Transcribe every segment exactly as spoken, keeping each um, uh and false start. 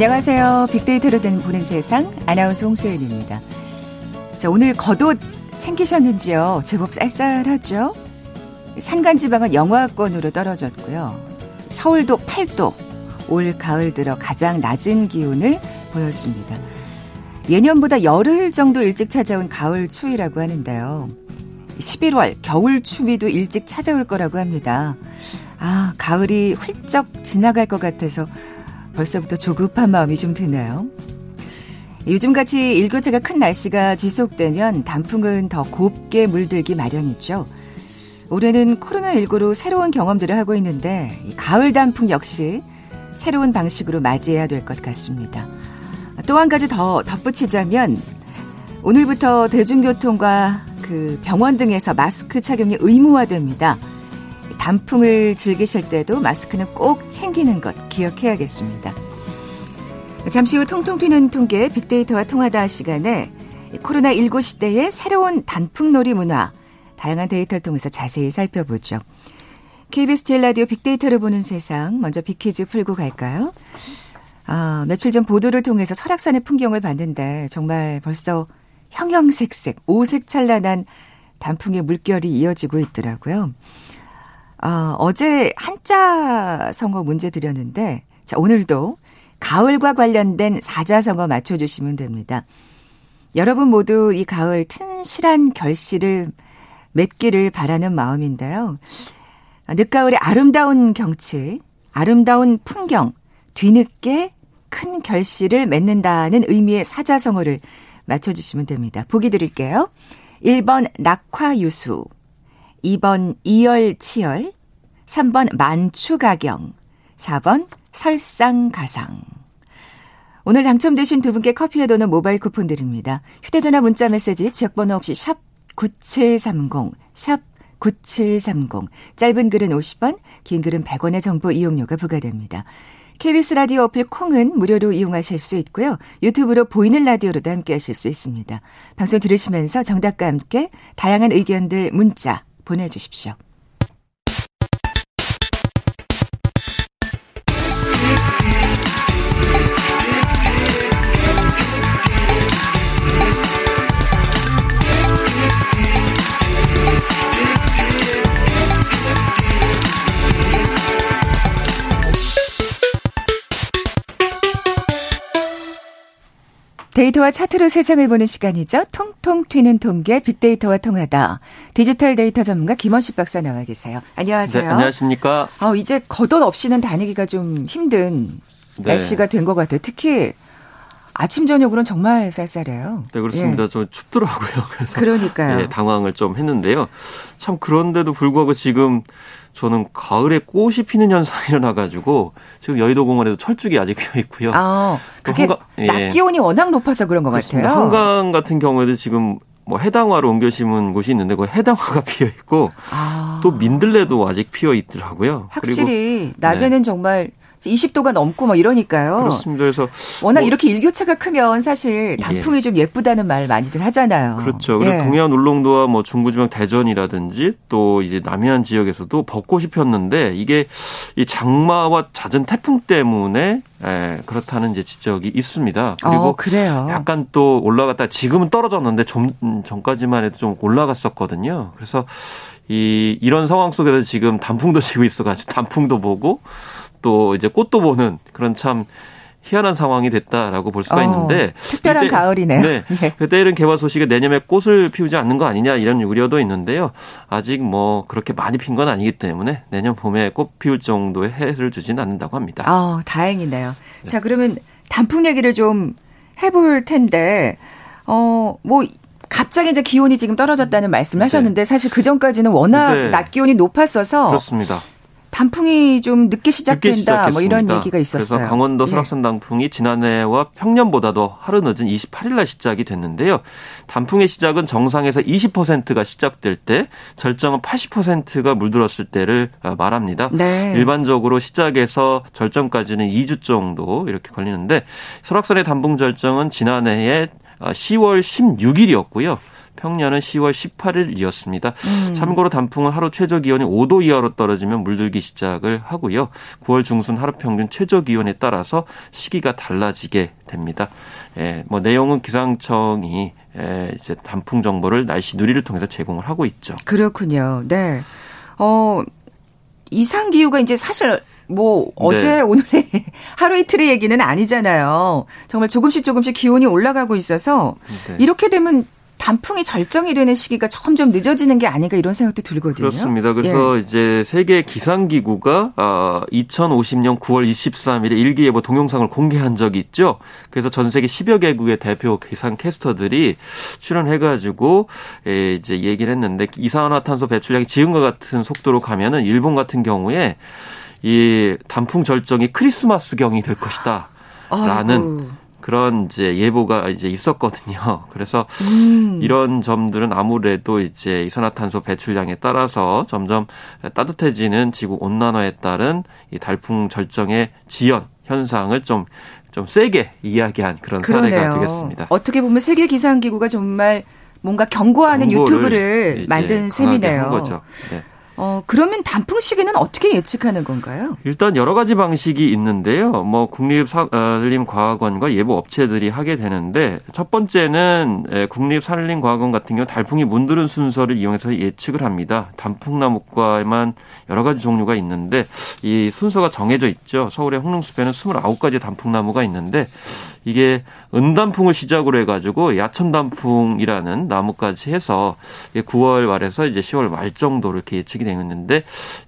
안녕하세요. 빅데이터로 든 보는 세상 아나운서 홍소연입니다. 자, 오늘 겉옷 챙기셨는지요? 제법 쌀쌀하죠? 산간지방은 영하권으로 떨어졌고요. 서울도 팔 도, 올 가을 들어 가장 낮은 기온을 보였습니다. 예년보다 열흘 정도 일찍 찾아온 가을 추위라고 하는데요. 십일월 겨울 추위도 일찍 찾아올 거라고 합니다. 아, 가을이 훌쩍 지나갈 것 같아서 벌써부터 조급한 마음이 좀 드네요. 요즘같이 일교차가 큰 날씨가 지속되면 단풍은 더 곱게 물들기 마련이죠. 올해는 코로나십구로 새로운 경험들을 하고 있는데 가을 단풍 역시 새로운 방식으로 맞이해야 될 것 같습니다. 또 한 가지 더 덧붙이자면 오늘부터 대중교통과 그 병원 등에서 마스크 착용이 의무화됩니다. 단풍을 즐기실 때도 마스크는 꼭 챙기는 것 기억해야겠습니다. 잠시 후 통통 튀는 통계 빅데이터와 통하다 시간에 코로나십구 시대의 새로운 단풍놀이 문화, 다양한 데이터를 통해서 자세히 살펴보죠. 케이비에스 제일 라디오 빅데이터를 보는 세상, 먼저 빅퀴즈 풀고 갈까요? 아, 며칠 전 보도를 통해서 설악산의 풍경을 봤는데 정말 벌써 형형색색, 오색찬란한 단풍의 물결이 이어지고 있더라고요. 어, 어제 한자성어 문제 드렸는데 자, 오늘도 가을과 관련된 사자성어 맞춰주시면 됩니다. 여러분 모두 이 가을 튼실한 결실을 맺기를 바라는 마음인데요. 늦가을의 아름다운 경치, 아름다운 풍경, 뒤늦게 큰 결실을 맺는다는 의미의 사자성어를 맞춰주시면 됩니다. 보기 드릴게요. 일 번 낙화유수, 이 번 이열치열, 삼 번 만추가경, 사 번 설상가상. 오늘 당첨되신 두 분께 커피에 도는 모바일 쿠폰 드립니다. 휴대전화 문자 메시지 지역번호 없이 샵 구칠삼공, 샵 구칠삼공. 짧은 글은 오십 원, 긴 글은 백 원의 정보 이용료가 부과됩니다. 케이비에스 라디오 어플 콩은 무료로 이용하실 수 있고요. 유튜브로 보이는 라디오로도 함께하실 수 있습니다. 방송 들으시면서 정답과 함께 다양한 의견들 문자 보내주십시오. 데이터와 차트로 세상을 보는 시간이죠. 통통 튀는 통계 빅데이터와 통하다. 디지털 데이터 전문가 김원식 박사 나와 계세요. 안녕하세요. 네, 안녕하십니까. 어, 이제 겉옷 없이는 다니기가 좀 힘든 네. 날씨가 된 것 같아요. 특히 아침 저녁으로는 정말 쌀쌀해요. 네, 그렇습니다. 예. 저 춥더라고요. 그래서 그러니까요. 예, 당황을 좀 했는데요. 참 그런데도 불구하고 지금 저는 가을에 꽃이 피는 현상이 일어나가지고 지금 여의도 공원에도 철쭉이 아직 피어 있고요. 아, 그게 한강, 예. 낮 기온이 워낙 높아서 그런 것 그렇습니다. 같아요. 한강 같은 경우에도 지금 뭐 해당화로 옮겨 심은 곳이 있는데 그 해당화가 피어 있고 아. 또 민들레도 아직 피어 있더라고요. 확실히 그리고, 낮에는 네. 정말 이십 도가 넘고 막 이러니까요. 그렇습니다. 그래서 워낙 뭐, 이렇게 일교차가 크면 사실 단풍이 예. 좀 예쁘다는 말 많이들 하잖아요. 그렇죠. 그리고 예. 동해안 울릉도와 뭐 중부지방 대전이라든지 또 이제 남해안 지역에서도 벚꽃이 폈는데 이게 이 장마와 잦은 태풍 때문에 예, 그렇다는 이제 지적이 있습니다. 그리고 어, 그래요. 약간 또 올라갔다 지금은 떨어졌는데 좀 전까지만 해도 좀 올라갔었거든요. 그래서 이 이런 상황 속에서 지금 단풍도 지고 있어가지고 단풍도 보고. 또 이제 꽃도 보는 그런 참 희한한 상황이 됐다라고 볼 수가 어, 있는데 특별한 그때, 가을이네요. 네, 예. 그때는 개화 소식에 내년에 꽃을 피우지 않는 거 아니냐 이런 우려도 있는데요. 아직 뭐 그렇게 많이 핀 건 아니기 때문에 내년 봄에 꽃 피울 정도의 해를 주진 않는다고 합니다. 아, 어, 다행이네요. 네. 자, 그러면 단풍 얘기를 좀 해볼 텐데 어, 뭐. 갑자기 이제 기온이 지금 떨어졌다는 말씀을 네. 하셨는데 사실 그 전까지는 워낙 네. 낮 기온이 높았어서 그렇습니다. 단풍이 좀 늦게 시작된다 늦게 뭐 이런 얘기가 있었어요. 그래서 강원도 설악산 단풍이 지난해와 평년보다도 하루 늦은 이십팔 일 날 시작이 됐는데요. 단풍의 시작은 정상에서 이십 퍼센트가 시작될 때 절정은 팔십 퍼센트가 물들었을 때를 말합니다. 네. 일반적으로 시작에서 절정까지는 이 주 정도 이렇게 걸리는데 설악산의 단풍 절정은 지난해에 시월 십육 일이었고요. 평년은 시월 십팔일이었습니다. 음. 참고로 단풍은 하루 최저기온이 오 도 이하로 떨어지면 물들기 시작을 하고요. 구월 중순 하루 평균 최저기온에 따라서 시기가 달라지게 됩니다. 예, 뭐 내용은 기상청이 예, 이제 단풍 정보를 날씨 누리를 통해서 제공을 하고 있죠. 그렇군요. 네. 어, 이상 기후가 이제 사실 뭐 어제 네. 오늘의 하루의 틀의 얘기는 아니잖아요. 정말 조금씩 조금씩 기온이 올라가고 있어서 네. 이렇게 되면 단풍이 절정이 되는 시기가 점점 늦어지는 게 아닌가 이런 생각도 들거든요. 그렇습니다. 그래서 예. 이제 세계 기상기구가 이천오십년 구월 이십삼일에 일기예보 동영상을 공개한 적이 있죠. 그래서 전 세계 십여 개국의 대표 기상캐스터들이 출연해가지고 이제 얘기를 했는데 이산화탄소 배출량이 지금과 같은 속도로 가면은 일본 같은 경우에 이 단풍 절정이 크리스마스경이 될 것이다. 라는 아이고. 그런 이제 예보가 이제 있었거든요. 그래서 음. 이런 점들은 아무래도 이제 이산화탄소 배출량에 따라서 점점 따뜻해지는 지구 온난화에 따른 이 단풍 절정의 지연 현상을 좀 좀 세게 이야기한 그런 그러네요. 사례가 되겠습니다. 어떻게 보면 세계 기상기구가 정말 뭔가 경고하는 유튜브를 만든 셈이네요. 거죠. 네. 어, 그러면 단풍 시기는 어떻게 예측하는 건가요? 일단 여러 가지 방식이 있는데요. 뭐 국립산림과학원과 예보업체들이 하게 되는데 첫 번째는 국립산림과학원 같은 경우 단풍이 문드는 순서를 이용해서 예측을 합니다. 단풍나무과에만 여러 가지 종류가 있는데 이 순서가 정해져 있죠. 서울의 홍릉숲에는 스물아홉 가지 단풍나무가 있는데 이게 은단풍을 시작으로 해가지고 야천단풍이라는 나무까지 해서 구월 말에서 이제 시월 말 정도로 이렇게 예측이 되었는데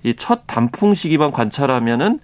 이 첫 단풍 시기만 관찰하면은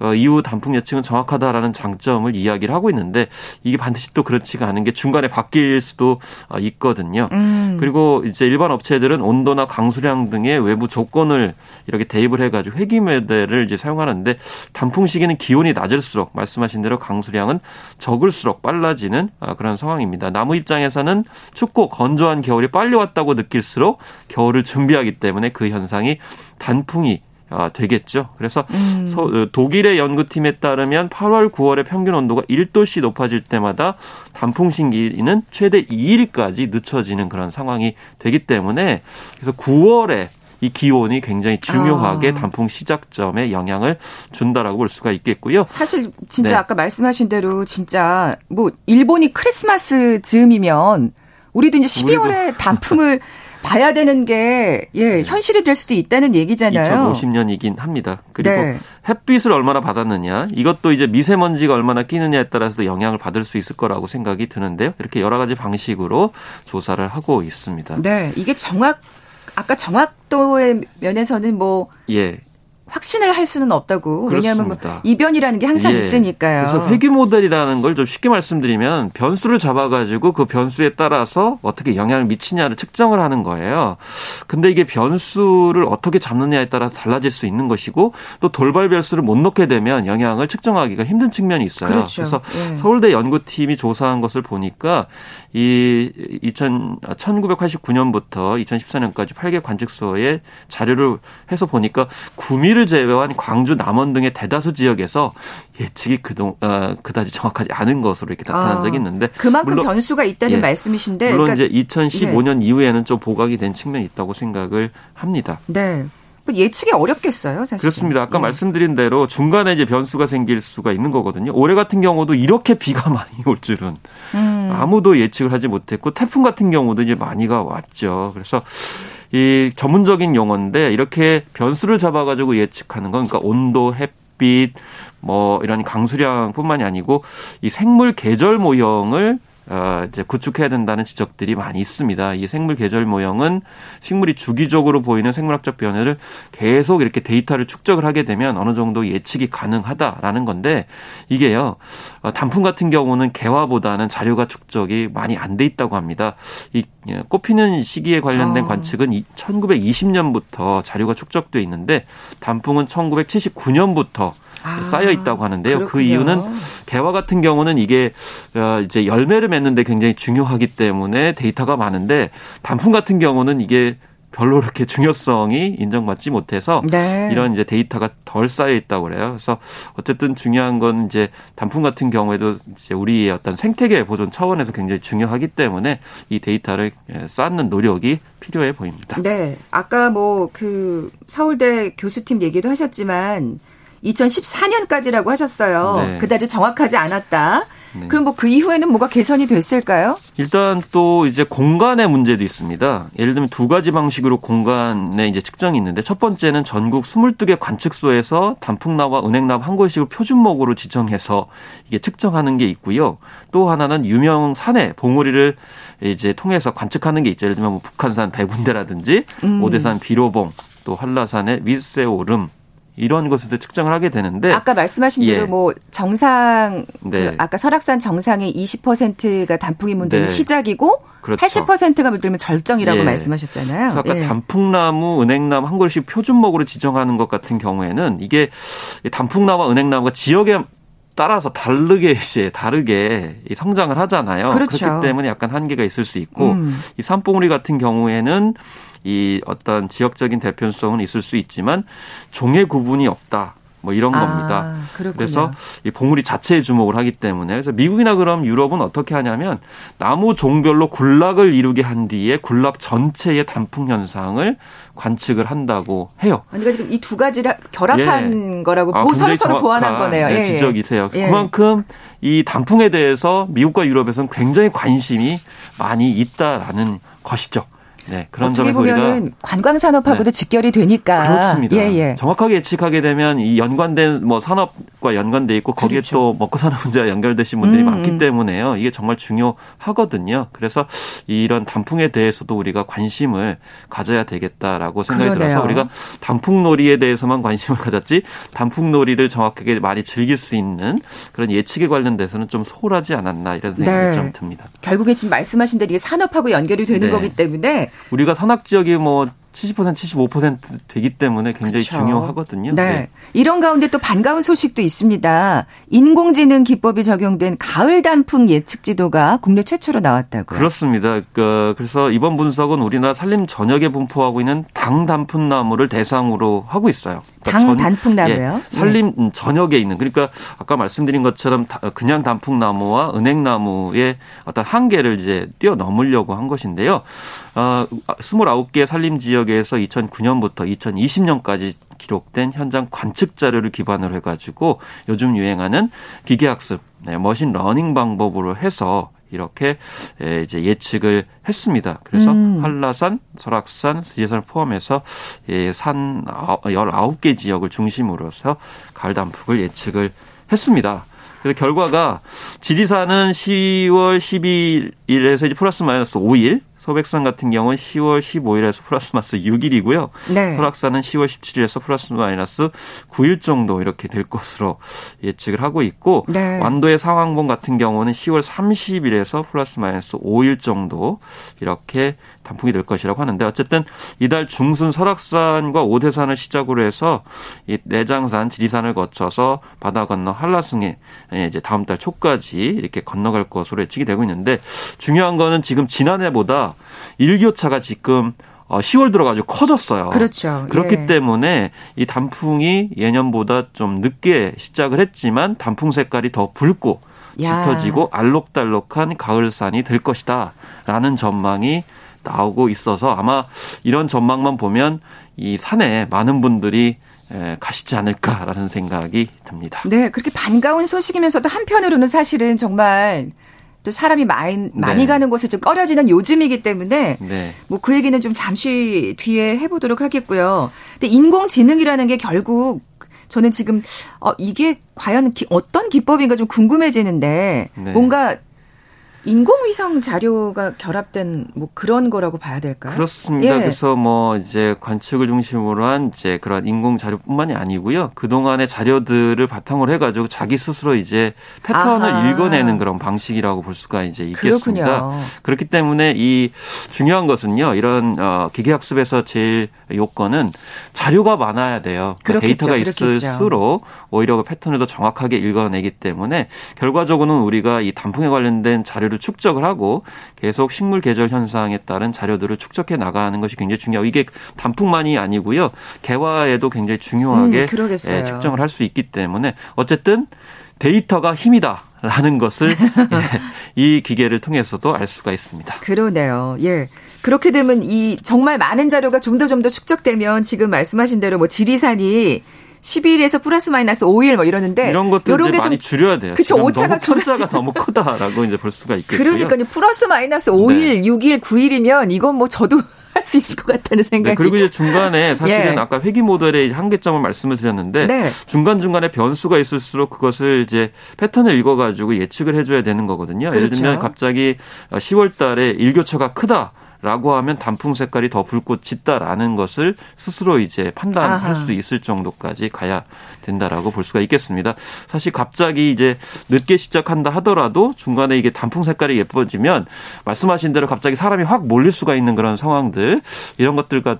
어, 이후 단풍 예측은 정확하다라는 장점을 이야기를 하고 있는데 이게 반드시 또 그렇지가 않은 게 중간에 바뀔 수도 있거든요. 음. 그리고 이제 일반 업체들은 온도나 강수량 등의 외부 조건을 이렇게 대입을 해가지고 회귀매대를 이제 사용하는데 단풍 시기는 기온이 낮을수록 말씀하신 대로 강수량은 적을수록 빨라지는 그런 상황입니다. 나무 입장에서는 춥고 건조한 겨울이 빨리 왔다고 느낄수록 겨울을 준비하기 때문에 그 현상이 단풍이 아, 되겠죠. 그래서 음. 서, 독일의 연구팀에 따르면 팔월 구월에 평균 온도가 일 도씨 높아질 때마다 단풍 시기는 최대 이일까지 늦춰지는 그런 상황이 되기 때문에 그래서 구월에 이 기온이 굉장히 중요하게 아. 단풍 시작점에 영향을 준다라고 볼 수가 있겠고요. 사실 진짜 네. 아까 말씀하신 대로 진짜 뭐 일본이 크리스마스 즈음이면 우리도 이제 십이월에 우리도. 단풍을 봐야 되는 게 예, 현실이 될 수도 있다는 얘기잖아요. 이천오십 년이긴 합니다. 그리고 네. 햇빛을 얼마나 받았느냐 이것도 이제 미세먼지가 얼마나 끼느냐에 따라서도 영향을 받을 수 있을 거라고 생각이 드는데요. 이렇게 여러 가지 방식으로 조사를 하고 있습니다. 네, 이게 정확 아까 정확도의 면에서는 뭐 예. 확신을 할 수는 없다고. 그렇습니다. 왜냐하면 뭐 이변이라는 게 항상 예. 있으니까요. 그래서 회귀 모델이라는 걸 좀 쉽게 말씀드리면 변수를 잡아가지고 그 변수에 따라서 어떻게 영향을 미치냐를 측정을 하는 거예요. 근데 이게 변수를 어떻게 잡느냐에 따라서 달라질 수 있는 것이고 또 돌발 변수를 못 넣게 되면 영향을 측정하기가 힘든 측면이 있어요. 그렇죠. 그래서 예. 서울대 연구팀이 조사한 것을 보니까 이 천구백팔십구년부터 이천십사년까지 여덟 개 관측소의 자료를 해서 보니까 구미를 제외한 광주, 남원 등의 대다수 지역에서 예측이 그동, 어, 그다지 정확하지 않은 것으로 이렇게 나타난 아, 적이 있는데 그만큼 물론, 변수가 있다는 예, 말씀이신데 물론 그러니까, 이제 이천십오년 예. 이후에는 좀 보강이 된 측면이 있다고 생각을 합니다. 네. 예측이 어렵겠어요, 사실. 그렇습니다. 아까 예. 말씀드린 대로 중간에 이제 변수가 생길 수가 있는 거거든요. 올해 같은 경우도 이렇게 비가 많이 올 줄은 음. 아무도 예측을 하지 못했고 태풍 같은 경우도 이제 많이가 왔죠. 그래서 이 전문적인 용어인데 이렇게 변수를 잡아가지고 예측하는 건 그러니까 온도, 햇빛, 뭐 이런 강수량뿐만이 아니고 이 생물 계절 모형을 어, 이제 구축해야 된다는 지적들이 많이 있습니다. 이 생물 계절 모형은 식물이 주기적으로 보이는 생물학적 변화를 계속 이렇게 데이터를 축적을 하게 되면 어느 정도 예측이 가능하다라는 건데 이게요. 어, 단풍 같은 경우는 개화보다는 자료가 축적이 많이 안 돼 있다고 합니다. 이 꽃피는 시기에 관련된 아. 관측은 천구백이십년부터 자료가 축적돼 있는데 단풍은 천구백칠십구년부터 아, 쌓여 있다고 하는데요. 그렇군요. 그 이유는 개화 같은 경우는 이게 이제 열매를 맺는데 굉장히 중요하기 때문에 데이터가 많은데 단풍 같은 경우는 이게 별로 그렇게 중요성이 인정받지 못해서 네. 이런 이제 데이터가 덜 쌓여 있다고 그래요. 그래서 어쨌든 중요한 건 이제 단풍 같은 경우에도 이제 우리의 어떤 생태계 보존 차원에서 굉장히 중요하기 때문에 이 데이터를 쌓는 노력이 필요해 보입니다. 네. 아까 뭐 그 서울대 교수팀 얘기도 하셨지만 이천십사 년까지라고 하셨어요. 네. 그다지 정확하지 않았다. 네. 그럼 뭐 그 이후에는 뭐가 개선이 됐을까요? 일단 또 이제 공간의 문제도 있습니다. 예를 들면 두 가지 방식으로 공간의 이제 측정이 있는데 첫 번째는 전국 이십이 개 관측소에서 단풍나무와 은행나무 한 골씩을 표준목으로 지정해서 이게 측정하는 게 있고요. 또 하나는 유명 산의 봉우리를 이제 통해서 관측하는 게 있죠. 예를 들면 뭐 북한산 백운대라든지 음. 오대산 비로봉, 또 한라산의 윗세오름 이런 것을 측정을 하게 되는데 아까 말씀하신 대로 예. 뭐 정상 네. 그 아까 설악산 정상의 이십 퍼센트가 단풍이 물들면 네. 시작이고 그렇죠. 팔십 퍼센트가 물들면 절정이라고 예. 말씀하셨잖아요. 그래서 아까 예. 단풍나무, 은행나무 한 그루씩 표준목으로 지정하는 것 같은 경우에는 이게 단풍나무와 은행나무가 지역에 따라서 다르게 이제 다르게 성장을 하잖아요. 그렇죠. 그렇기 때문에 약간 한계가 있을 수 있고 음. 이 산봉우리 같은 경우에는 이 어떤 지역적인 대표성은 있을 수 있지만 종의 구분이 없다. 뭐 이런 아, 겁니다. 그렇군요. 그래서 이 봉우리 자체에 주목을 하기 때문에 그래서 미국이나 그럼 유럽은 어떻게 하냐면 나무 종별로 군락을 이루게 한 뒤에 군락 전체의 단풍 현상을 관측을 한다고 해요. 아니, 그러니까 지금 이 두 가지를 결합한 예. 거라고 아, 서로 서로 보완한 거네요. 예, 지적이세요. 예. 그만큼 이 단풍에 대해서 미국과 유럽에서는 굉장히 관심이 많이 있다라는 것이죠. 네, 그런 어떻게 보면 관광 산업하고도 네. 직결이 되니까 그렇습니다. 예, 예. 정확하게 예측하게 되면 이 연관된 뭐 산업과 연관돼 있고 거기에 그렇죠. 또 먹고 사는 문제와 연결되신 분들이 음, 많기 음. 때문에요. 이게 정말 중요하거든요. 그래서 이런 단풍에 대해서도 우리가 관심을 가져야 되겠다라고 생각이 그러네요. 들어서 우리가 단풍놀이에 대해서만 관심을 가졌지 단풍놀이를 정확하게 많이 즐길 수 있는 그런 예측에 관련돼서는 좀 소홀하지 않았나 이런 생각이 네. 좀 듭니다. 결국에 지금 말씀하신 대로 이게 산업하고 연결이 되는 네. 거기 때문에. 우리가 산악 지역이 뭐 칠십 퍼센트, 칠십오 퍼센트 되기 때문에 굉장히 그렇죠. 중요하거든요. 네. 네. 이런 가운데 또 반가운 소식도 있습니다. 인공지능 기법이 적용된 가을 단풍 예측 지도가 국내 최초로 나왔다고요. 그렇습니다. 그, 그래서 이번 분석은 우리나라 산림 전역에 분포하고 있는 당 단풍나무를 대상으로 하고 있어요. 그러니까 당 단풍나무요? 예, 산림 네. 전역에 있는 그러니까 아까 말씀드린 것처럼 그냥 단풍나무와 은행나무의 어떤 한계를 이제 뛰어넘으려고 한 것인데요. 어, 이십구 개 산림 지역 에서 이천구 년부터 이천이십 년까지 기록된 현장 관측 자료를 기반으로 해가지고 요즘 유행하는 기계학습, 네, 머신 러닝 방법으로 해서 이렇게 이제 예측을 했습니다. 그래서 음. 한라산, 설악산, 지리산을 포함해서 산 십구 개 지역을 중심으로서 가을 단풍을 예측을 했습니다. 그래서 결과가 지리산은 시월 십이 일에서 이제 플러스 마이너스 오 일, 소백산 같은 경우는 시월 십오 일에서 플러스 마이너스 육 일이고요. 네. 설악산은 시월 십칠 일에서 플러스 마이너스 구 일 정도 이렇게 될 것으로 예측을 하고 있고 네. 완도의 상황봉 같은 경우는 시월 삼십 일에서 플러스 마이너스 오 일 정도 이렇게 단풍이 될 것이라고 하는데 어쨌든 이달 중순 설악산과 오대산을 시작으로 해서 이 내장산, 지리산을 거쳐서 바다 건너 한라산에 이제 다음 달 초까지 이렇게 건너갈 것으로 예측이 되고 있는데 중요한 거는 지금 지난해보다 일교차가 지금 시월 들어가지고 커졌어요. 그렇죠. 그렇기 예. 때문에 이 단풍이 예년보다 좀 늦게 시작을 했지만 단풍 색깔이 더 붉고 야. 짙어지고 알록달록한 가을산이 될 것이다 라는 전망이 나오고 있어서 아마 이런 전망만 보면 이 산에 많은 분들이 가시지 않을까라는 생각이 듭니다. 네, 그렇게 반가운 소식이면서도 한편으로는 사실은 정말 또 사람이 많이, 많이 네. 가는 곳에 좀 꺼려지는 요즘이기 때문에 네. 뭐 그 얘기는 좀 잠시 뒤에 해보도록 하겠고요. 근데 인공지능이라는 게 결국 저는 지금 어, 이게 과연 기, 어떤 기법인가 좀 궁금해지는데 네. 뭔가 인공위성 자료가 결합된 뭐 그런 거라고 봐야 될까요? 그렇습니다. 예. 그래서 뭐 이제 관측을 중심으로 한 이제 그런 인공 자료뿐만이 아니고요. 그동안의 자료들을 바탕으로 해가지고 자기 스스로 이제 패턴을 아하. 읽어내는 그런 방식이라고 볼 수가 이제 있겠습니다. 그렇군요. 그렇기 때문에 이 중요한 것은요. 이런 기계학습에서 제일 요건은 자료가 많아야 돼요. 그러니까 데이터가 있을수록 오히려 그 패턴을 더 정확하게 읽어내기 때문에 결과적으로는 우리가 이 단풍에 관련된 자료 자료를 축적을 하고 계속 식물 계절 현상에 따른 자료들을 축적해 나가는 것이 굉장히 중요해요. 이게 단풍만이 아니고요. 개화에도 굉장히 중요하게 음, 예, 측정을 할 수 있기 때문에 어쨌든 데이터가 힘이다. 라는 것을 예, 이 기계를 통해서도 알 수가 있습니다. 그러네요. 예. 그렇게 되면 이 정말 많은 자료가 좀 더 좀 더 축적되면 지금 말씀하신 대로 뭐 지리산이 십이 일에서 플러스 마이너스 오 일 뭐 이러는데 이런 것도 이런 게 많이 줄여야 돼요. 그렇죠. 오차가 줄어. 숫자가 너무 크다라고 이제 볼 수가 있겠고요. 그러니까요. 플러스 마이너스 오 일, 네. 육 일, 구 일이면 이건 뭐 저도 할 수 있을 것 같다는 생각이. 네, 그리고 이제 중간에 사실은 예. 아까 회귀 모델의 한계점을 말씀을 드렸는데 네. 중간 중간에 변수가 있을수록 그것을 이제 패턴을 읽어가지고 예측을 해줘야 되는 거거든요. 그렇죠. 예를 들면 갑자기 시월달에 일교차가 크다. 라고 하면 단풍 색깔이 더 붉고 짙다라는 것을 스스로 이제 판단할 아하. 수 있을 정도까지 가야 된다라고 볼 수가 있겠습니다. 사실 갑자기 이제 늦게 시작한다 하더라도 중간에 이게 단풍 색깔이 예뻐지면 말씀하신 대로 갑자기 사람이 확 몰릴 수가 있는 그런 상황들 이런 것들과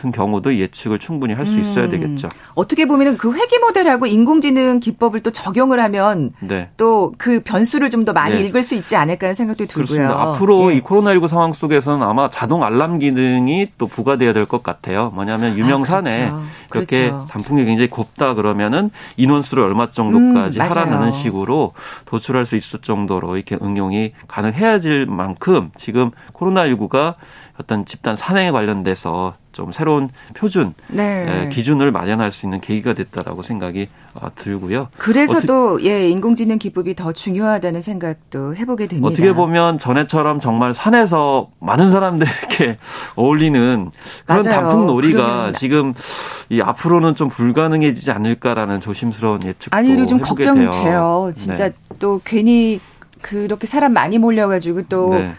같은 경우도 예측을 충분히 할 수 있어야 되겠죠. 음. 어떻게 보면 그 회귀 모델하고 인공지능 기법을 또 적용을 하면 네. 또 그 변수를 좀 더 많이 네. 읽을 수 있지 않을까 하는 생각도 들고요. 그렇습니다. 앞으로 예. 이 코로나십구 상황 속에서는 아마 자동 알람 기능이 또 부과되어야 될 것 같아요. 뭐냐면 유명 산에 아, 그렇죠. 그렇게 그렇죠. 단풍이 굉장히 곱다 그러면은 인원수를 얼마 정도까지 음, 하라는 식으로 도출할 수 있을 정도로 이렇게 응용이 가능해야질 만큼 지금 코로나십구가 어떤 집단 산행에 관련돼서 좀 새로운 표준, 네. 기준을 마련할 수 있는 계기가 됐다라고 생각이 들고요. 그래서 또 예, 인공지능 기법이 더 중요하다는 생각도 해보게 됩니다. 어떻게 보면 전에처럼 정말 산에서 많은 사람들에게 어울리는 그런 맞아요. 단풍놀이가 지금 이 앞으로는 좀 불가능해지지 않을까라는 조심스러운 예측도 해보게 돼요. 아니, 좀 걱정돼요. 돼요. 진짜 네. 또 괜히 그렇게 사람 많이 몰려가지고 또 네.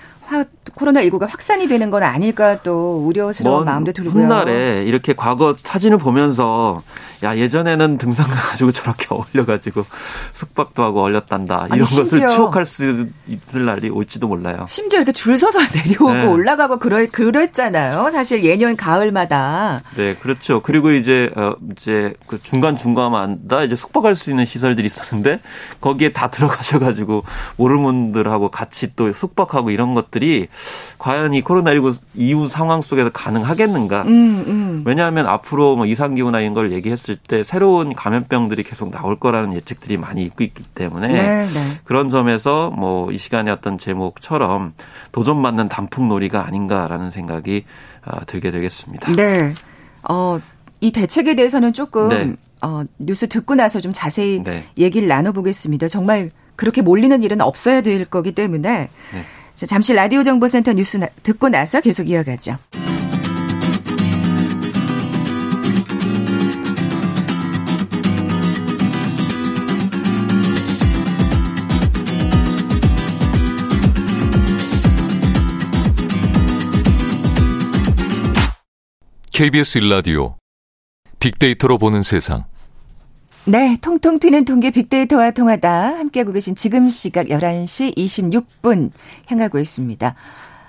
코로나십구가 확산이 되는 건 아닐까 또 우려스러운 마음도 들고요. 훗날에 이렇게 과거 사진을 보면서 야 예전에는 등산 가가지고 저렇게 어울려가지고 숙박도 하고 어울렸단다. 이런 아니, 것을 추억할 수 있을 날이 올지도 몰라요. 심지어 이렇게 줄 서서 내려오고 네. 올라가고 그러, 그랬잖아요. 사실 예년 가을마다. 네, 그렇죠. 그리고 이제 어, 이제 그 중간중간마다 이제 숙박할 수 있는 시설들이 있었는데 거기에 다 들어가셔가지고 모르는 분들하고 같이 또 숙박하고 이런 것들 과연 이 코로나십구 이후 상황 속에서 가능하겠는가? 음, 음. 왜냐하면 앞으로 뭐 이상기후나 이런 걸 얘기했을 때 새로운 감염병들이 계속 나올 거라는 예측들이 많이 있고 있기 때문에 네, 네. 그런 점에서 뭐 이 시간의 어떤 제목처럼 도전받는 단풍놀이가 아닌가라는 생각이 들게 되겠습니다. 네, 어, 이 대책에 대해서는 조금 네. 어, 뉴스 듣고 나서 좀 자세히 네. 얘기를 나눠보겠습니다. 정말 그렇게 몰리는 일은 없어야 될 거기 때문에. 네. 자, 잠시 라디오 정보센터 뉴스 나, 듣고 나서 계속 이어가죠. 케이비에스 일 라디오 빅데이터로 보는 세상. 네. 통통 튀는 통계 빅데이터와 통하다. 함께하고 계신 지금 시각 열한 시 이십육 분 향하고 있습니다.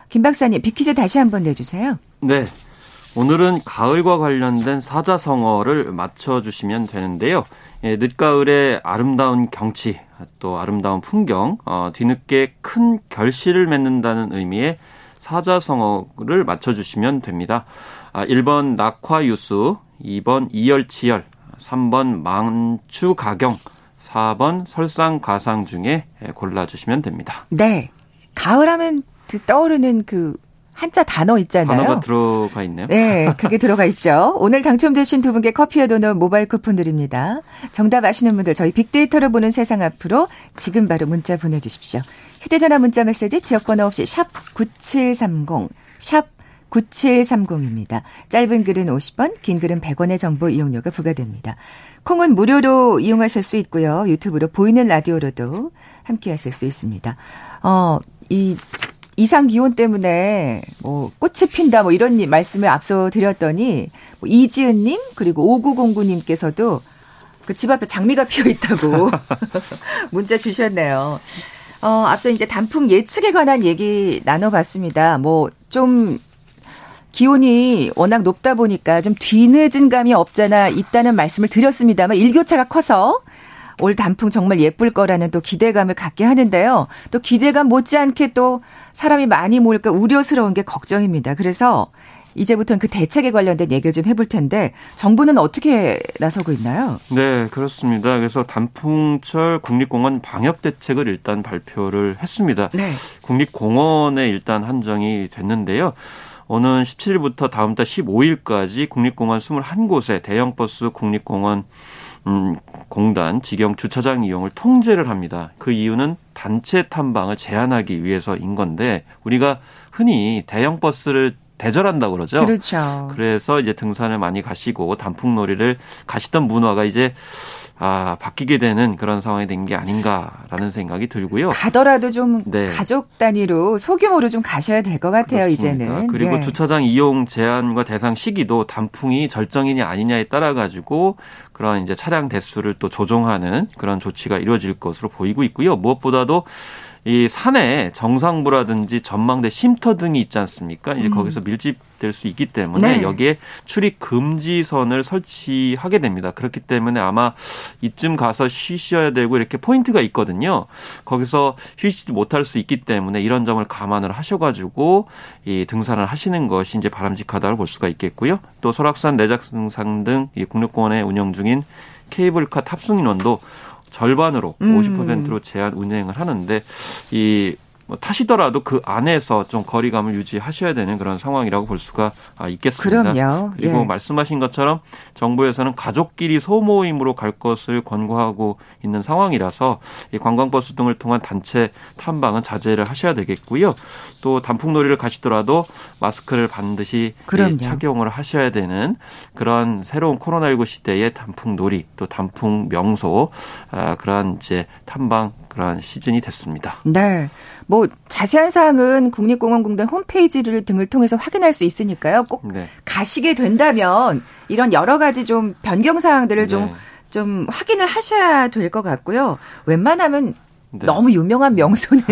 김 박사님, 빅퀴즈 다시 한번 내주세요. 네. 오늘은 가을과 관련된 사자성어를 맞춰주시면 되는데요. 예, 늦가을의 아름다운 경치, 또 아름다운 풍경, 어, 뒤늦게 큰 결실을 맺는다는 의미의 사자성어를 맞춰주시면 됩니다. 아, 일 번 낙화유수, 이 번 이열치열, 삼 번 만추가경, 사 번 설상가상 중에 골라주시면 됩니다. 네. 가을하면 떠오르는 그 한자 단어 있잖아요. 단어가 들어가 있네요. 네. 그게 들어가 있죠. 오늘 당첨되신 두 분께 커피와 도넛 모바일 쿠폰 드립니다. 정답 아시는 분들 저희 빅데이터로 보는 세상 앞으로 지금 바로 문자 보내주십시오. 휴대전화 문자 메시지 지역번호 없이 샵 구칠삼공, 샵 구칠삼공입니다. 짧은 글은 오십 원, 긴 글은 백 원의 정보 이용료가 부과됩니다. 콩은 무료로 이용하실 수 있고요. 유튜브로 보이는 라디오로도 함께하실 수 있습니다. 어, 이 이상 기온 때문에 뭐 꽃이 핀다 뭐 이런 말씀을 앞서 드렸더니 뭐 이지은님 그리고 오구공구님께서도 그 집 앞에 장미가 피어 있다고 문자 주셨네요. 어, 앞서 이제 단풍 예측에 관한 얘기 나눠봤습니다. 뭐 좀 기온이 워낙 높다 보니까 좀 뒤늦은 감이 없잖아 있다는 말씀을 드렸습니다만 일교차가 커서 올 단풍 정말 예쁠 거라는 또 기대감을 갖게 하는데요. 또 기대감 못지않게 또 사람이 많이 모일까 우려스러운 게 걱정입니다. 그래서 이제부터는 그 대책에 관련된 얘기를 좀 해볼 텐데 정부는 어떻게 나서고 있나요? 네, 그렇습니다. 그래서 단풍철 국립공원 방역 대책을 일단 발표를 했습니다. 네. 국립공원에 일단 한정이 됐는데요. 오는 십칠일부터 다음 달 십오일까지 국립공원 이십일 곳에 대형버스 국립공원 음, 공단, 직영 주차장 이용을 통제를 합니다. 그 이유는 단체 탐방을 제한하기 위해서인 건데 우리가 흔히 대형버스를 대절한다고 그러죠. 그렇죠. 그래서 이제 등산을 많이 가시고 단풍놀이를 가시던 문화가 이제 아, 바뀌게 되는 그런 상황이 된 게 아닌가라는 생각이 들고요. 가더라도 좀 네. 가족 단위로 소규모로 좀 가셔야 될 것 같아요. 그렇습니다. 이제는. 그리고 예. 주차장 이용 제한과 대상 시기도 단풍이 절정이냐 아니냐에 따라 가지고 그런 이제 차량 대수를 또 조정하는 그런 조치가 이루어질 것으로 보이고 있고요. 무엇보다도 이 산에 정상부라든지 전망대 쉼터 등이 있지 않습니까? 이제 음. 거기서 밀집될 수 있기 때문에 네. 여기에 출입 금지선을 설치하게 됩니다. 그렇기 때문에 아마 이쯤 가서 쉬셔야 되고 이렇게 포인트가 있거든요. 거기서 쉬시지 못할 수 있기 때문에 이런 점을 감안을 하셔가지고 이 등산을 하시는 것이 이제 바람직하다고 볼 수가 있겠고요. 또 설악산, 내장산 등 이 국립공원에 운영 중인 케이블카 탑승 인원도 절반으로 오십 퍼센트로 제한 운행을 하는데 이 뭐 타시더라도 그 안에서 좀 거리감을 유지하셔야 되는 그런 상황이라고 볼 수가 있겠습니다. 그럼요. 그리고 예. 말씀하신 것처럼 정부에서는 가족끼리 소모임으로 갈 것을 권고하고 있는 상황이라서 이 관광버스 등을 통한 단체 탐방은 자제를 하셔야 되겠고요. 또 단풍놀이를 가시더라도 마스크를 반드시 이 착용을 하셔야 되는 그런 새로운 코로나십구 시대의 단풍놀이 또 단풍 명소 아, 그런 이제 탐방 그런 시즌이 됐습니다. 네. 뭐 자세한 사항은 국립공원공단 홈페이지를 등을 통해서 확인할 수 있으니까요. 꼭 네. 가시게 된다면 이런 여러 가지 좀 변경 사항들을 좀, 네. 좀 확인을 하셔야 될 것 같고요. 웬만하면 네. 너무 유명한 명소는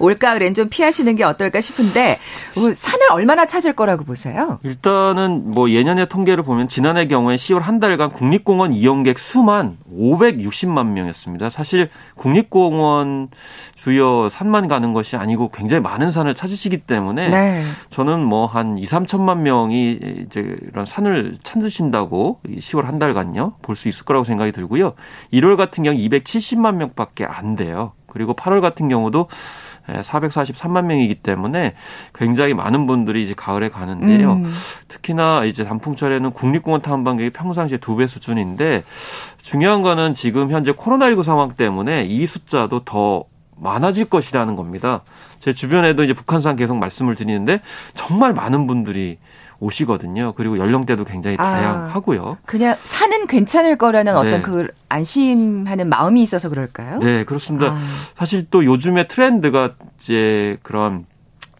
올가을엔 좀 피하시는 게 어떨까 싶은데 산을 얼마나 찾을 거라고 보세요? 일단은 뭐 예년의 통계를 보면 지난해 경우에 시월 한 달간 국립공원 이용객 수만 오백육십만 명이었습니다. 사실 국립공원 주요 산만 가는 것이 아니고 굉장히 많은 산을 찾으시기 때문에 네. 저는 뭐 한 이삼천만 명이 이제 이런 산을 찾으신다고 시월 한 달간요 볼 수 있을 거라고 생각이 들고요. 일월 같은 경우 이백칠십만 명밖에 안 돼요. 그리고 팔월 같은 경우도 사백사십삼만 명이기 때문에 굉장히 많은 분들이 이제 가을에 가는데요. 음. 특히나 이제 단풍철에는 국립공원 탐방객이 평상시에 두 배 수준인데 중요한 거는 지금 현재 코로나십구 상황 때문에 이 숫자도 더 많아질 것이라는 겁니다. 제 주변에도 이제 북한산 계속 말씀을 드리는데 정말 많은 분들이 오시거든요. 그리고 연령대도 굉장히 아, 다양하고요. 그냥 산은 괜찮을 거라는 네. 어떤 그 안심하는 마음이 있어서 그럴까요? 네, 그렇습니다. 아. 사실 또 요즘에 트렌드가 이제 그런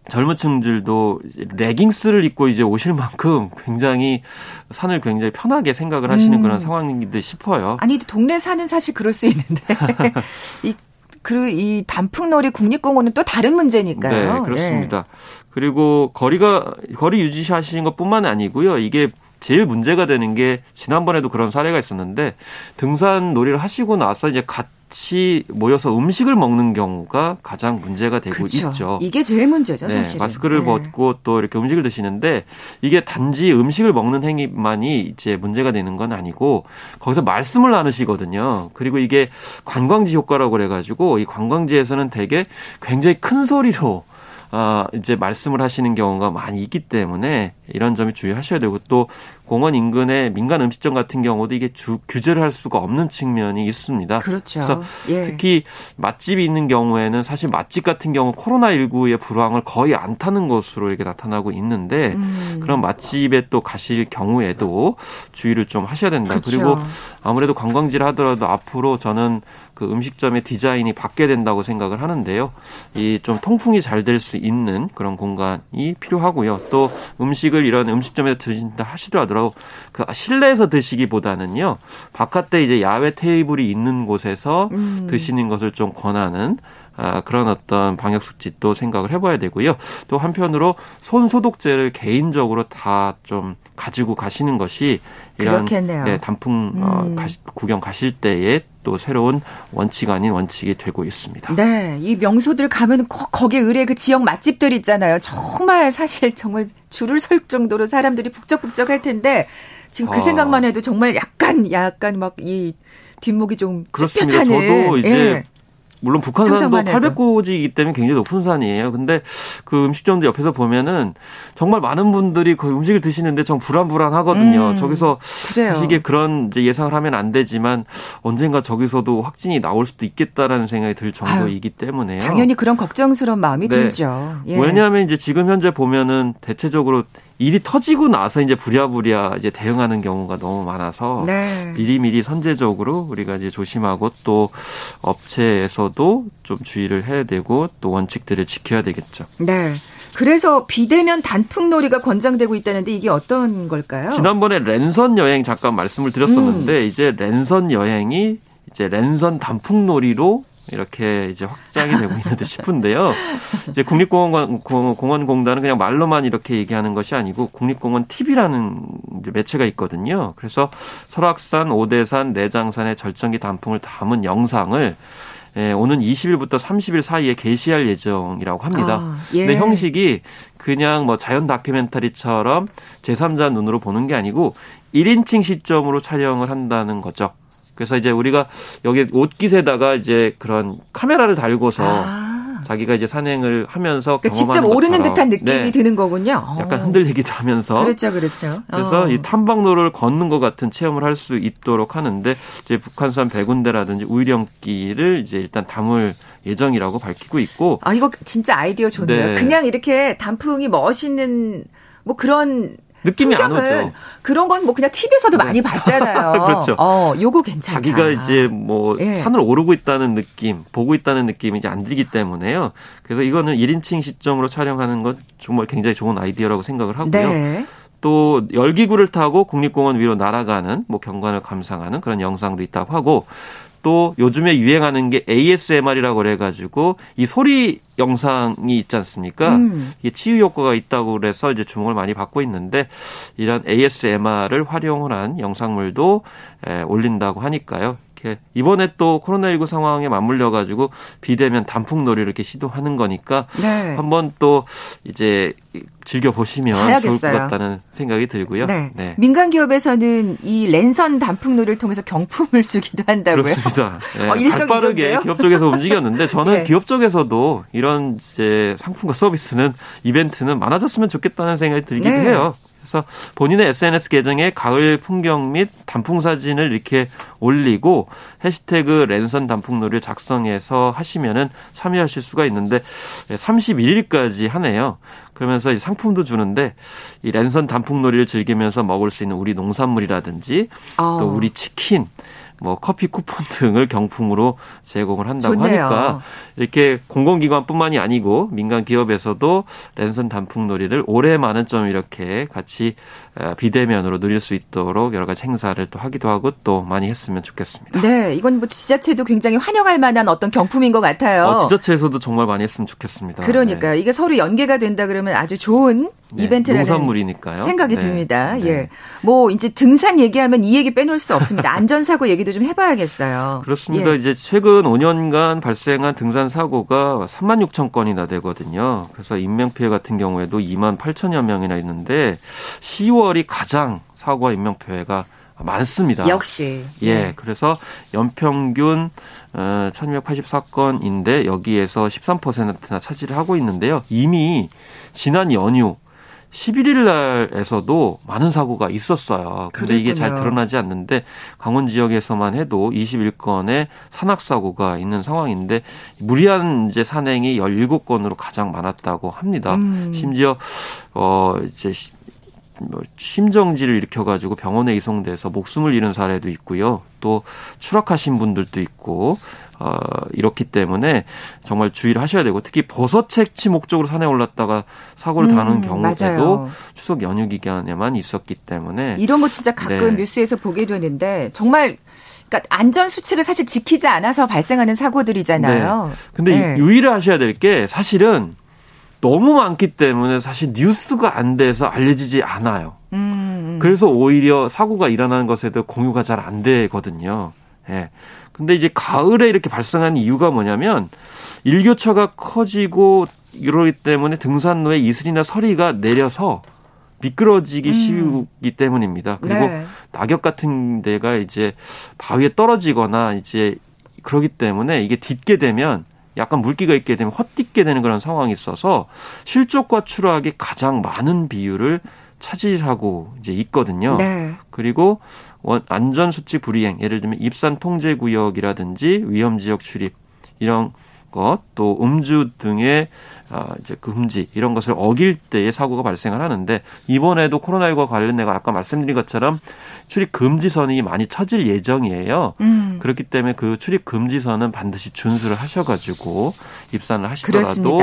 젊은 층들도 레깅스를 입고 이제 오실 만큼 굉장히 산을 굉장히 편하게 생각을 하시는 음. 그런 상황인 듯 싶어요. 아니, 동네 산은 사실 그럴 수 있는데. 이 그리고 이 단풍놀이 국립공원은 또 다른 문제니까요. 네, 그렇습니다. 네. 그리고 거리가 거리 유지하시는 것뿐만 아니고요. 이게 제일 문제가 되는 게 지난번에도 그런 사례가 있었는데 등산 놀이를 하시고 나서 이제 같이 모여서 음식을 먹는 경우가 가장 문제가 되고 그쵸. 있죠. 이게 제일 문제죠, 네, 사실은. 마스크를 네. 벗고 또 이렇게 음식을 드시는데 이게 단지 음식을 먹는 행위만이 이제 문제가 되는 건 아니고 거기서 말씀을 나누시거든요. 그리고 이게 관광지 효과라고 그래가지고 이 관광지에서는 되게 굉장히 큰 소리로 아, 이제 말씀을 하시는 경우가 많이 있기 때문에 이런 점이 주의하셔야 되고 또 공원 인근의 민간 음식점 같은 경우도 이게 주, 규제를 할 수가 없는 측면이 있습니다. 그렇죠. 그래서 예. 특히 맛집이 있는 경우에는 사실 맛집 같은 경우 코로나십구의 불황을 거의 안 타는 것으로 이렇게 나타나고 있는데 음. 그런 맛집에 또 가실 경우에도 주의를 좀 하셔야 된다. 그렇죠. 그리고 아무래도 관광지를 하더라도 앞으로 저는 그 음식점의 디자인이 바뀌어야 된다고 생각을 하는데요. 이 좀 통풍이 잘 될 수 있는 그런 공간이 필요하고요. 또 음식을 이런 음식점에서 드신다 하시더라도 그 실내에서 드시기보다는요. 바깥에 이제 야외 테이블이 있는 곳에서 음. 드시는 것을 좀 권하는 아, 그런 어떤 방역 수칙도 생각을 해봐야 되고요. 또 한편으로 손 소독제를 개인적으로 다 좀 가지고 가시는 것이 이런 네, 단풍 음. 어, 가시, 구경 가실 때의 또 새로운 원칙 아닌 원칙이 되고 있습니다. 네, 이 명소들 가면 꼭 거기에 의뢰 그 지역 맛집들 있잖아요. 정말 사실 정말 줄을 설 정도로 사람들이 북적북적 할 텐데 지금 그 아. 생각만 해도 정말 약간 약간 막 이 뒷목이 좀 그렇습니다. 찝찝하는. 저도 이제. 예. 물론 북한산도 팔백 고지이기 때문에 굉장히 높은 산이에요. 근데 그 음식점도 옆에서 보면은 정말 많은 분들이 그 음식을 드시는데 좀 불안불안하거든요. 음, 저기서 그래요. 사실 이게 그런 이제 예상을 하면 안 되지만 언젠가 저기서도 확진이 나올 수도 있겠다라는 생각이 들 정도이기 때문에요. 당연히 그런 걱정스러운 마음이 네. 들죠. 예. 왜냐하면 이제 지금 현재 보면은 대체적으로 일이 터지고 나서 이제 부랴부랴 이제 대응하는 경우가 너무 많아서 네. 미리미리 선제적으로 우리가 이제 조심하고 또 업체에서도 좀 주의를 해야 되고 또 원칙들을 지켜야 되겠죠. 네. 그래서 비대면 단풍놀이가 권장되고 있다는데 이게 어떤 걸까요? 지난번에 랜선 여행 잠깐 말씀을 드렸었는데 음. 이제 랜선 여행이 이제 랜선 단풍놀이로 이렇게 이제 확장이 되고 있는 듯 싶은데요. 이제 국립공원공단은 그냥 말로만 이렇게 얘기하는 것이 아니고 국립공원 티비라는 매체가 있거든요. 그래서 설악산, 오대산, 내장산의 절정기 단풍을 담은 영상을 예, 오는 이십일부터 삼십일 사이에 게시할 예정이라고 합니다. 아, 예. 근데 형식이 그냥 뭐 자연 다큐멘터리처럼 제삼자 눈으로 보는 게 아니고 일 인칭 시점으로 촬영을 한다는 거죠. 그래서 이제 우리가 여기 옷깃에다가 이제 그런 카메라를 달고서 아. 자기가 이제 산행을 하면서 그러니까 경험하는 직접 오르는 것처럼. 듯한 느낌이 네. 드는 거군요. 약간 흔들리기도 하면서. 그렇죠, 그렇죠. 그래서 어. 이 탐방로를 걷는 것 같은 체험을 할 수 있도록 하는데 이제 북한산 백운대라든지 우이령길을 이제 일단 담을 예정이라고 밝히고 있고. 아 이거 진짜 아이디어 좋네요. 네. 그냥 이렇게 단풍이 멋있는 뭐 그런. 느낌이 안 오죠. 그런 건 뭐 그냥 티비에서도 네. 많이 봤잖아요. 그렇죠. 어, 요거 괜찮다. 자기가 이제 뭐 예. 산을 오르고 있다는 느낌, 보고 있다는 느낌이 이제 안 들기 때문에요. 그래서 이거는 일 인칭 시점으로 촬영하는 건 정말 굉장히 좋은 아이디어라고 생각을 하고요. 네. 또 열기구를 타고 국립공원 위로 날아가는 뭐 경관을 감상하는 그런 영상도 있다고 하고 또 요즘에 유행하는 게 에이에스엠알이라고 그래가지고 이 소리 영상이 있지 않습니까? 음. 이게 치유 효과가 있다고 그래서 이제 주목을 많이 받고 있는데 이런 에이에스엠알을 활용을 한 영상물도 에, 올린다고 하니까요. 이렇게 이번에 또 코로나십구 상황에 맞물려가지고 비대면 단풍놀이를 이렇게 시도하는 거니까 네. 한번 또 이제 즐겨보시면 봐야겠어요. 좋을 것 같다는 생각이 들고요. 네. 네. 민간 기업에서는 이 랜선 단풍놀이를 통해서 경품을 주기도 한다고요? 그렇습니다. 네. 어, 발빠르게 기업 쪽에서 움직였는데 저는 네. 기업 쪽에서도 이런 이제 상품과 서비스는 이벤트는 많아졌으면 좋겠다는 생각이 들기도 네. 해요. 그래서 본인의 에스엔에스 계정에 가을 풍경 및 단풍 사진을 이렇게 올리고 해시태그 랜선 단풍놀이를 작성해서 하시면은 참여하실 수가 있는데 삼십일일까지 하네요. 그러면서 상품도 주는데 이 랜선 단풍놀이를 즐기면서 먹을 수 있는 우리 농산물이라든지 어. 또 우리 치킨, 뭐 커피 쿠폰 등을 경품으로 제공을 한다고 좋네요. 하니까 이렇게 공공기관뿐만이 아니고 민간 기업에서도 랜선 단풍놀이를 올해 만은점 이렇게 같이 비대면으로 누릴 수 있도록 여러 가지 행사를 또 하기도 하고 또 많이 했으면 좋겠습니다. 네, 이건 뭐 지자체도 굉장히 환영할 만한 어떤 경품인 것 같아요. 어, 지자체에서도 정말 많이 했으면 좋겠습니다. 그러니까요. 네. 이게 서로 연계가 된다 그러면 아주 좋은 네, 이벤트라는 농산물이니까요. 생각이 네. 듭니다. 네. 예, 뭐 이제 등산 얘기하면 이 얘기 빼놓을 수 없습니다. 안전사고 얘기도 좀 해봐야겠어요. 그렇습니다. 예. 이제 최근 오 년간 발생한 등산 사고가 삼만 육천 건이나 되거든요. 그래서 인명피해 같은 경우에도 이만 팔천여 명이나 있는데 시월이 가장 사고와 인명피해가 많습니다. 역시. 예, 그래서 연평균 천이백팔십사 건인데 여기에서 십삼 퍼센트나 차지를 하고 있는데요. 이미 지난 연휴 십일일 날에서도 많은 사고가 있었어요. 근데 그랬군요. 이게 잘 드러나지 않는데 강원 지역에서만 해도 이십일 건의 산악 사고가 있는 상황인데 무리한 이제 산행이 십칠 건으로 가장 많았다고 합니다. 음. 심지어 어 이제 심정지를 일으켜가지고 병원에 이송돼서 목숨을 잃은 사례도 있고요. 또 추락하신 분들도 있고 어, 이렇기 때문에 정말 주의를 하셔야 되고 특히 버섯 채취 목적으로 산에 올랐다가 사고를 음, 당하는 경우에도 맞아요. 추석 연휴 기간에만 있었기 때문에 이런 거 진짜 가끔 네. 뉴스에서 보게 되는데 정말 그러니까 안전 수칙을 사실 지키지 않아서 발생하는 사고들이잖아요. 근데 네. 네. 유의를 하셔야 될 게 사실은 너무 많기 때문에 사실 뉴스가 안 돼서 알려지지 않아요. 음, 음. 그래서 오히려 사고가 일어나는 것에도 공유가 잘 안 되거든요. 예. 근데 이제 가을에 이렇게 발생한 이유가 뭐냐면 일교차가 커지고 이러기 때문에 등산로에 이슬이나 서리가 내려서 미끄러지기 음. 쉬우기 때문입니다. 그리고 네. 낙엽 같은 데가 이제 바위에 떨어지거나 이제 그러기 때문에 이게 딛게 되면 약간 물기가 있게 되면 헛딛게 되는 그런 상황이 있어서 실족과 추락이 가장 많은 비율을 차지하고 이제 있거든요. 네. 그리고 안전수칙 불이행, 예를 들면 입산 통제 구역이라든지 위험 지역 출입 이런 것, 또 음주 등의 이제 금지 이런 것을 어길 때의 사고가 발생을 하는데 이번에도 코로나십구와 관련 내가 아까 말씀드린 것처럼 출입 금지선이 많이 쳐질 예정이에요. 음. 그렇기 때문에 그 출입 금지선은 반드시 준수를 하셔가지고 입산을 하시더라도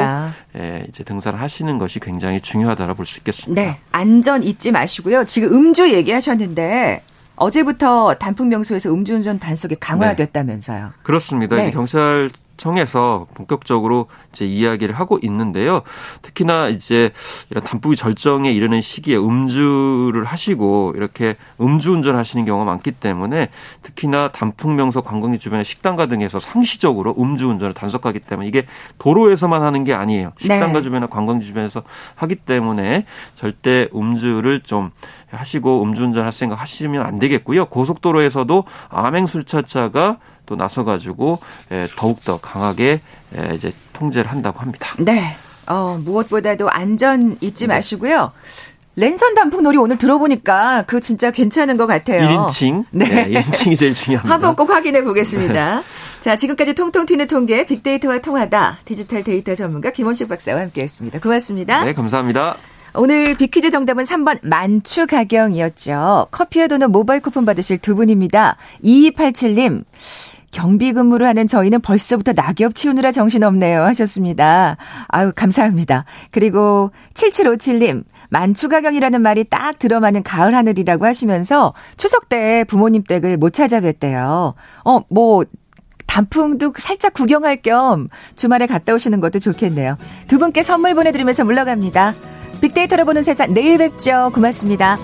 예, 이제 등산을 하시는 것이 굉장히 중요하다라고 볼 수 있겠습니다. 네, 안전 잊지 마시고요. 지금 음주 얘기하셨는데. 어제부터 단풍 명소에서 음주운전 단속이 강화됐다면서요. 네. 그렇습니다. 네. 이제 경찰청에서 본격적으로 이제 이야기를 하고 있는데요. 특히나 이제 이런 단풍이 절정에 이르는 시기에 음주를 하시고 이렇게 음주운전 하시는 경우가 많기 때문에 특히나 단풍 명소 관광지 주변의 식당가 등에서 상시적으로 음주운전을 단속하기 때문에 이게 도로에서만 하는 게 아니에요. 식당가 네. 주변이나 관광지 주변에서 하기 때문에 절대 음주를 좀 하시고 음주운전 할 생각 하시면 안 되겠고요. 고속도로에서도 암행술차차가 또 나서가지고 더욱더 강하게 이제 통제를 한다고 합니다. 네. 어, 무엇보다도 안전 잊지 네. 마시고요. 랜선 단풍놀이 오늘 들어보니까 그거 진짜 괜찮은 것 같아요. 일 인칭. 네. 네 일 인칭이 제일 중요합니다. 한번 꼭 확인해 보겠습니다. 네. 자, 지금까지 통통 튀는 통계 빅데이터와 통하다. 디지털 데이터 전문가 김원식 박사와 함께했습니다. 고맙습니다. 네. 감사합니다. 오늘 빅퀴즈 정답은 삼 번 만추가경이었죠. 커피와 도넛 모바일 쿠폰 받으실 두 분입니다. 이이팔칠님 경비 근무를 하는 저희는 벌써부터 낙엽 치우느라 정신없네요 하셨습니다. 아유 감사합니다. 그리고 칠칠오칠님 만추가경이라는 말이 딱 들어맞는 가을 하늘이라고 하시면서 추석 때 부모님 댁을 못 찾아뵀대요. 어, 뭐 단풍도 살짝 구경할 겸 주말에 갔다 오시는 것도 좋겠네요. 두 분께 선물 보내드리면서 물러갑니다. 빅데이터로 보는 세상 내일 뵙죠. 고맙습니다.